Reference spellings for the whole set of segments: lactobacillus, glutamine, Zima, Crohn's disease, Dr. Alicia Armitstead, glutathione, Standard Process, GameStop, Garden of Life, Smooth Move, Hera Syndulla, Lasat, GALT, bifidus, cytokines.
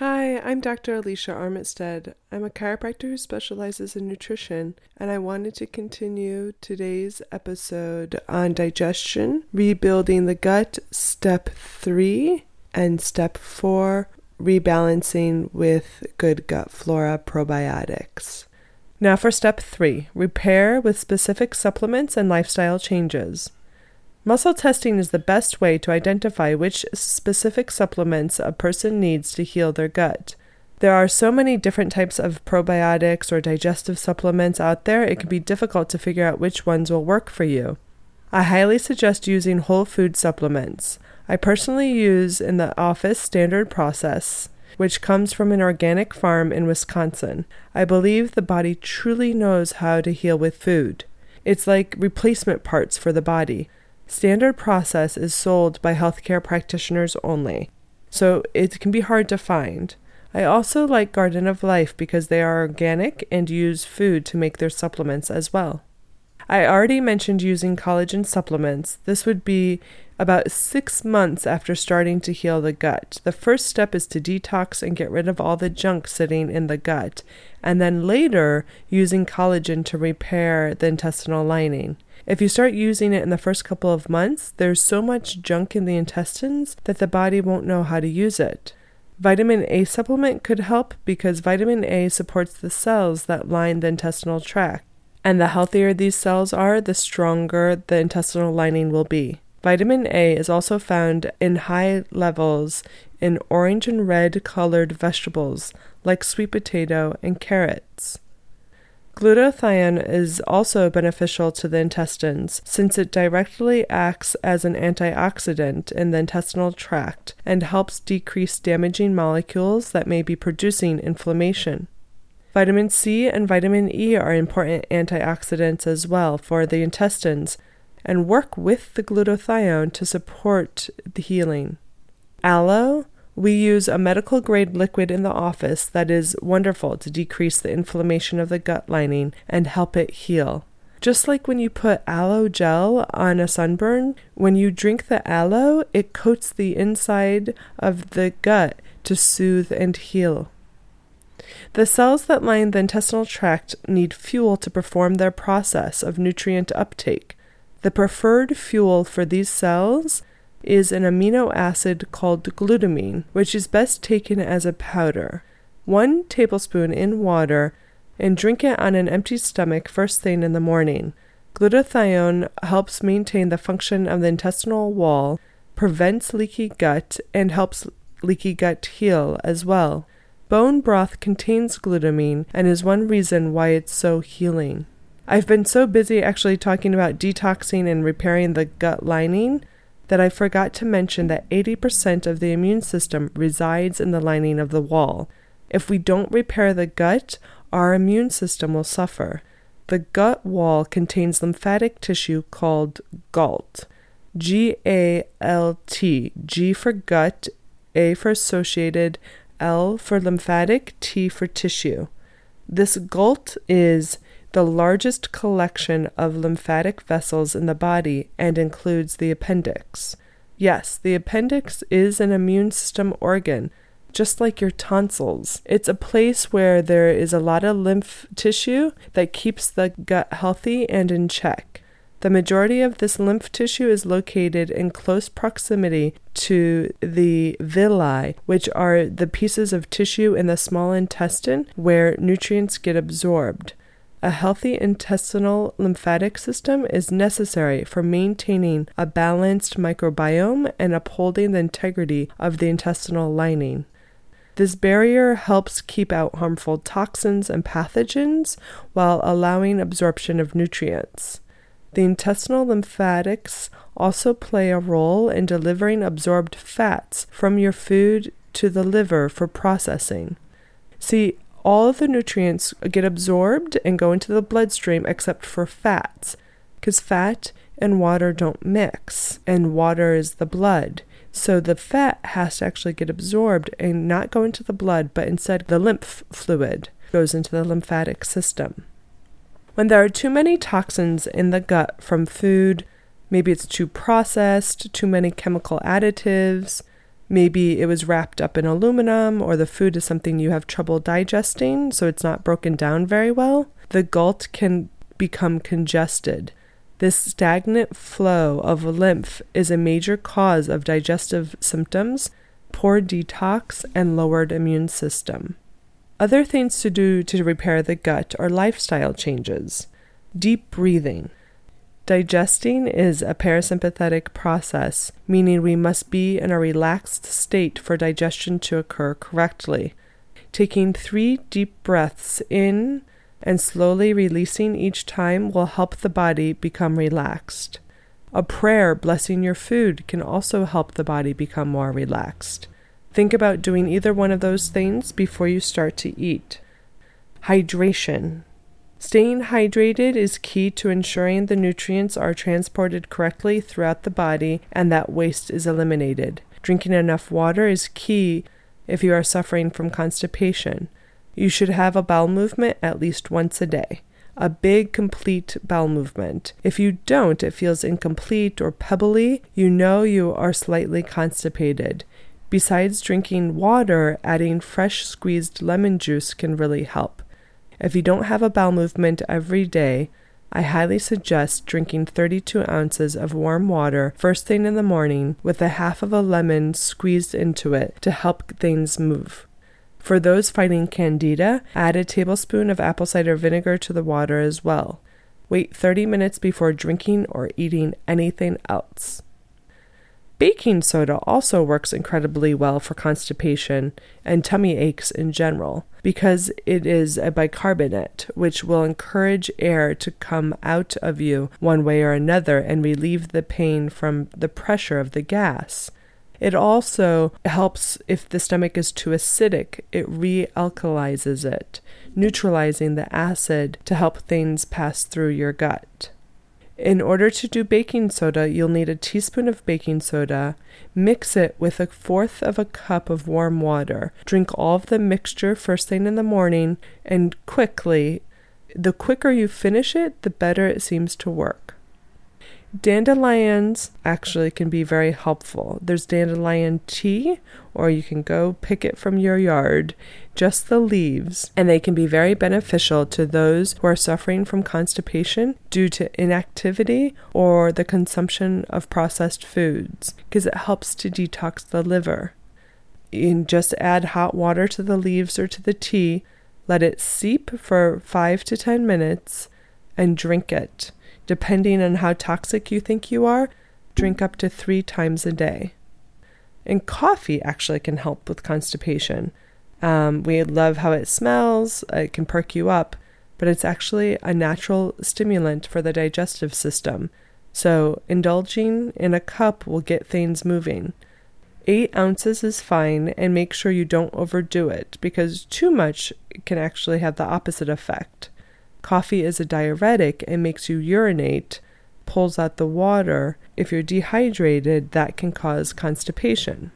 Hi, I'm Dr. Alicia Armitstead. I'm a chiropractor who specializes in nutrition, and I wanted to continue today's episode on digestion, rebuilding the gut, step 3, and step 4, rebalancing with good gut flora probiotics. Now for step 3, repair with specific supplements and lifestyle changes. Muscle testing is the best way to identify which specific supplements a person needs to heal their gut. There are so many different types of probiotics or digestive supplements out there, it can be difficult to figure out which ones will work for you. I highly suggest using whole food supplements. I personally use in the office Standard Process, which comes from an organic farm in Wisconsin. I believe the body truly knows how to heal with food. It's like replacement parts for the body. Standard Process is sold by healthcare practitioners only, so it can be hard to find. I also like Garden of Life because they are organic and use food to make their supplements as well. I already mentioned using collagen supplements. This would be about 6 months after starting to heal the gut. The first step is to detox and get rid of all the junk sitting in the gut, and then later using collagen to repair the intestinal lining. If you start using it in the first couple of months, there's so much junk in the intestines that the body won't know how to use it. Vitamin A supplement could help because vitamin A supports the cells that line the intestinal tract. And the healthier these cells are, the stronger the intestinal lining will be. Vitamin A is also found in high levels in orange and red colored vegetables like sweet potato and carrots. Glutathione is also beneficial to the intestines since it directly acts as an antioxidant in the intestinal tract and helps decrease damaging molecules that may be producing inflammation. Vitamin C and vitamin E are important antioxidants as well for the intestines and work with the glutathione to support the healing. Aloe. We use a medical-grade liquid in the office that is wonderful to decrease the inflammation of the gut lining and help it heal. Just like when you put aloe gel on a sunburn, when you drink the aloe, it coats the inside of the gut to soothe and heal. The cells that line the intestinal tract need fuel to perform their process of nutrient uptake. The preferred fuel for these cells is an amino acid called glutamine, which is best taken as a powder. 1 tablespoon in water and drink it on an empty stomach first thing in the morning. Glutathione helps maintain the function of the intestinal wall, prevents leaky gut, and helps leaky gut heal as well. Bone broth contains glutamine and is one reason why it's so healing. I've been so busy actually talking about detoxing and repairing the gut lining that I forgot to mention that 80% of the immune system resides in the lining of the wall. If we don't repair the gut, our immune system will suffer. The gut wall contains lymphatic tissue called GALT. G-A-L-T. G for gut, A for associated, L for lymphatic, T for tissue. This GALT is the largest collection of lymphatic vessels in the body and includes the appendix. Yes, the appendix is an immune system organ, just like your tonsils. It's a place where there is a lot of lymph tissue that keeps the gut healthy and in check. The majority of this lymph tissue is located in close proximity to the villi, which are the pieces of tissue in the small intestine where nutrients get absorbed. A healthy intestinal lymphatic system is necessary for maintaining a balanced microbiome and upholding the integrity of the intestinal lining. This barrier helps keep out harmful toxins and pathogens while allowing absorption of nutrients. The intestinal lymphatics also play a role in delivering absorbed fats from your food to the liver for processing. See, all of the nutrients get absorbed and go into the bloodstream except for fats, because fat and water don't mix, and water is the blood. So the fat has to actually get absorbed and not go into the blood, but instead the lymph fluid goes into the lymphatic system. When there are too many toxins in the gut from food, maybe it's too processed, too many chemical additives, Maybe it was wrapped up in aluminum, or the food is something you have trouble digesting, so it's not broken down very well. The GALT can become congested. This stagnant flow of lymph is a major cause of digestive symptoms, poor detox, and lowered immune system. Other things to do to repair the gut are lifestyle changes. Deep breathing. Digesting is a parasympathetic process, meaning we must be in a relaxed state for digestion to occur correctly. Taking 3 deep breaths in and slowly releasing each time will help the body become relaxed. A prayer blessing your food can also help the body become more relaxed. Think about doing either one of those things before you start to eat. Hydration. Staying hydrated is key to ensuring the nutrients are transported correctly throughout the body and that waste is eliminated. Drinking enough water is key if you are suffering from constipation. You should have a bowel movement at least once a day, a big, complete bowel movement. If you don't, it feels incomplete or pebbly. You know you are slightly constipated. Besides drinking water, adding fresh squeezed lemon juice can really help. If you don't have a bowel movement every day, I highly suggest drinking 32 ounces of warm water first thing in the morning with a half of a lemon squeezed into it to help things move. For those fighting candida, add a tablespoon of apple cider vinegar to the water as well. Wait 30 minutes before drinking or eating anything else. Baking soda also works incredibly well for constipation and tummy aches in general because it is a bicarbonate, which will encourage air to come out of you one way or another and relieve the pain from the pressure of the gas. It also helps if the stomach is too acidic. It realkalizes it, neutralizing the acid to help things pass through your gut. In order to do baking soda, you'll need a teaspoon of baking soda. Mix it with 1/4 cup of warm water. Drink all of the mixture first thing in the morning and quickly. The quicker you finish it, the better it seems to work. Dandelions actually can be very helpful. There's dandelion tea, or you can go pick it from your yard, just the leaves, and they can be very beneficial to those who are suffering from constipation due to inactivity or the consumption of processed foods, because it helps to detox the liver. You can just add hot water to the leaves or to the tea, let it seep for 5 to 10 minutes, and drink it. Depending on how toxic you think you are, drink up to 3 times a day. And coffee actually can help with constipation. We love how it smells, it can perk you up, but it's actually a natural stimulant for the digestive system. So indulging in a cup will get things moving. 8 ounces is fine, and make sure you don't overdo it because too much can actually have the opposite effect. Coffee is a diuretic and makes you urinate, pulls out the water. If you're dehydrated, that can cause constipation.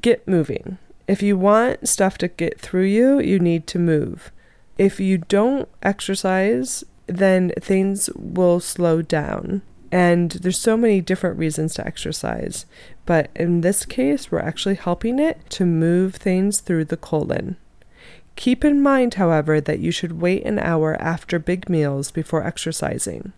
Get moving. If you want stuff to get through you, you need to move. If you don't exercise, then things will slow down. And there's so many different reasons to exercise. But in this case, we're actually helping it to move things through the colon. Keep in mind, however, that you should wait an hour after big meals before exercising.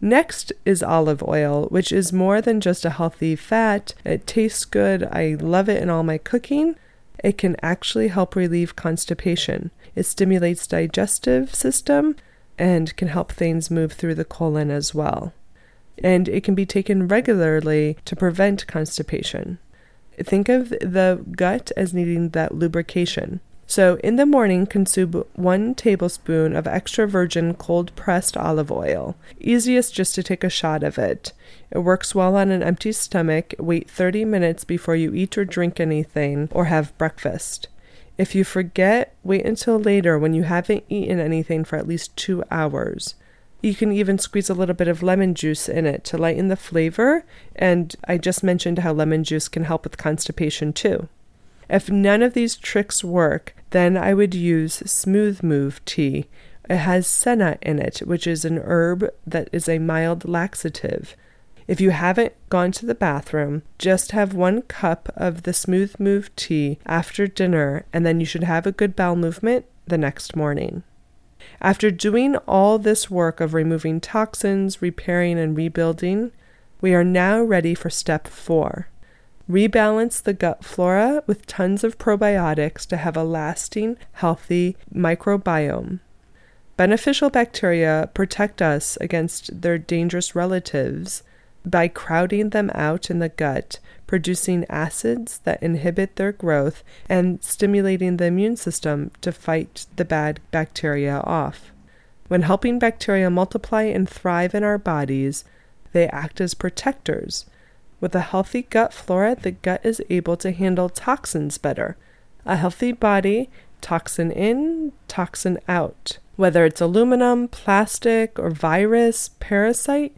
Next is olive oil, which is more than just a healthy fat. It tastes good. I love it in all my cooking. It can actually help relieve constipation. It stimulates digestive system and can help things move through the colon as well. And it can be taken regularly to prevent constipation. Think of the gut as needing that lubrication. So in the morning, consume 1 tablespoon of extra virgin cold-pressed olive oil. Easiest just to take a shot of it. It works well on an empty stomach. Wait 30 minutes before you eat or drink anything or have breakfast. If you forget, wait until later when you haven't eaten anything for at least 2 hours. You can even squeeze a little bit of lemon juice in it to lighten the flavor. And I just mentioned how lemon juice can help with constipation too. If none of these tricks work, then I would use Smooth Move tea. It has senna in it, which is an herb that is a mild laxative. If you haven't gone to the bathroom, just have 1 cup of the Smooth Move tea after dinner, and then you should have a good bowel movement the next morning. After doing all this work of removing toxins, repairing, and rebuilding, we are now ready for step 4. Rebalance the gut flora with tons of probiotics to have a lasting, healthy microbiome. Beneficial bacteria protect us against their dangerous relatives by crowding them out in the gut, producing acids that inhibit their growth and stimulating the immune system to fight the bad bacteria off. When helping bacteria multiply and thrive in our bodies, they act as protectors. With a healthy gut flora, the gut is able to handle toxins better. A healthy body, toxin in, toxin out. Whether it's aluminum, plastic, or virus, parasite,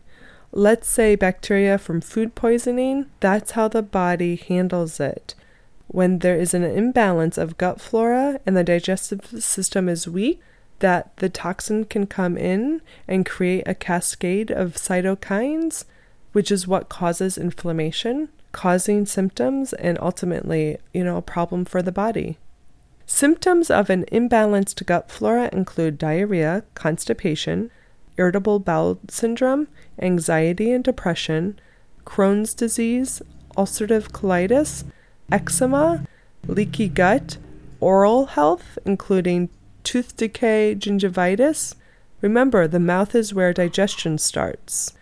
let's say bacteria from food poisoning, that's how the body handles it. When there is an imbalance of gut flora and the digestive system is weak, that the toxin can come in and create a cascade of cytokines, which is what causes inflammation, causing symptoms, and ultimately, a problem for the body. Symptoms of an imbalanced gut flora include diarrhea, constipation, irritable bowel syndrome, anxiety and depression, Crohn's disease, ulcerative colitis, eczema, leaky gut, oral health, including tooth decay, gingivitis. Remember, the mouth is where digestion starts.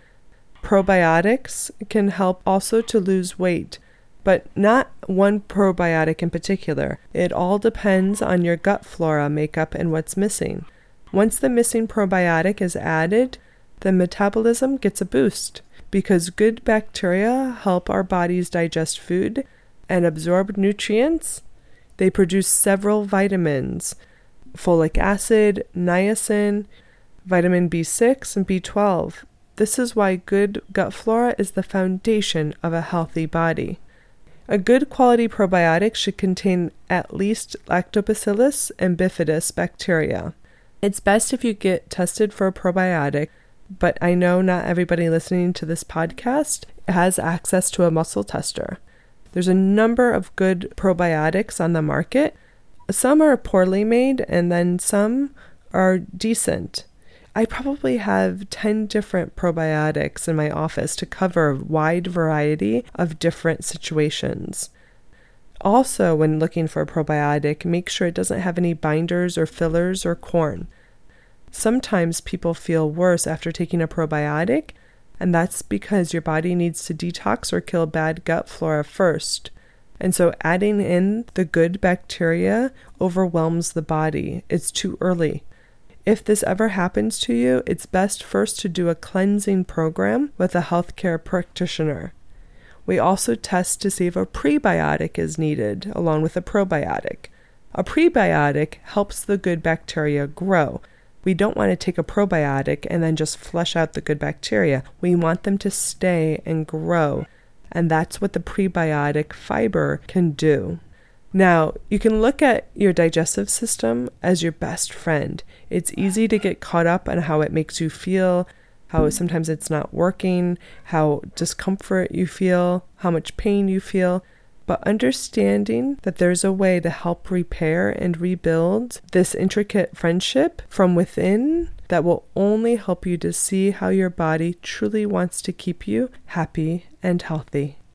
Probiotics can help also to lose weight, but not one probiotic in particular. It all depends on your gut flora makeup and what's missing. Once the missing probiotic is added, the metabolism gets a boost because good bacteria help our bodies digest food and absorb nutrients. They produce several vitamins, folic acid, niacin, vitamin B6, and B12. This is why good gut flora is the foundation of a healthy body. A good quality probiotic should contain at least lactobacillus and bifidus bacteria. It's best if you get tested for a probiotic, but I know not everybody listening to this podcast has access to a muscle tester. There's a number of good probiotics on the market. Some are poorly made and then some are decent. I probably have 10 different probiotics in my office to cover a wide variety of different situations. Also, when looking for a probiotic, make sure it doesn't have any binders or fillers or corn. Sometimes people feel worse after taking a probiotic, and that's because your body needs to detox or kill bad gut flora first. And so adding in the good bacteria overwhelms the body. It's too early. If this ever happens to you, it's best first to do a cleansing program with a healthcare practitioner. We also test to see if a prebiotic is needed along with a probiotic. A prebiotic helps the good bacteria grow. We don't want to take a probiotic and then just flush out the good bacteria. We want them to stay and grow. And that's what the prebiotic fiber can do. Now, you can look at your digestive system as your best friend. It's easy to get caught up on how it makes you feel, how sometimes it's not working, how discomfort you feel, how much pain you feel. But understanding that there's a way to help repair and rebuild this intricate friendship from within that will only help you to see how your body truly wants to keep you happy and healthy.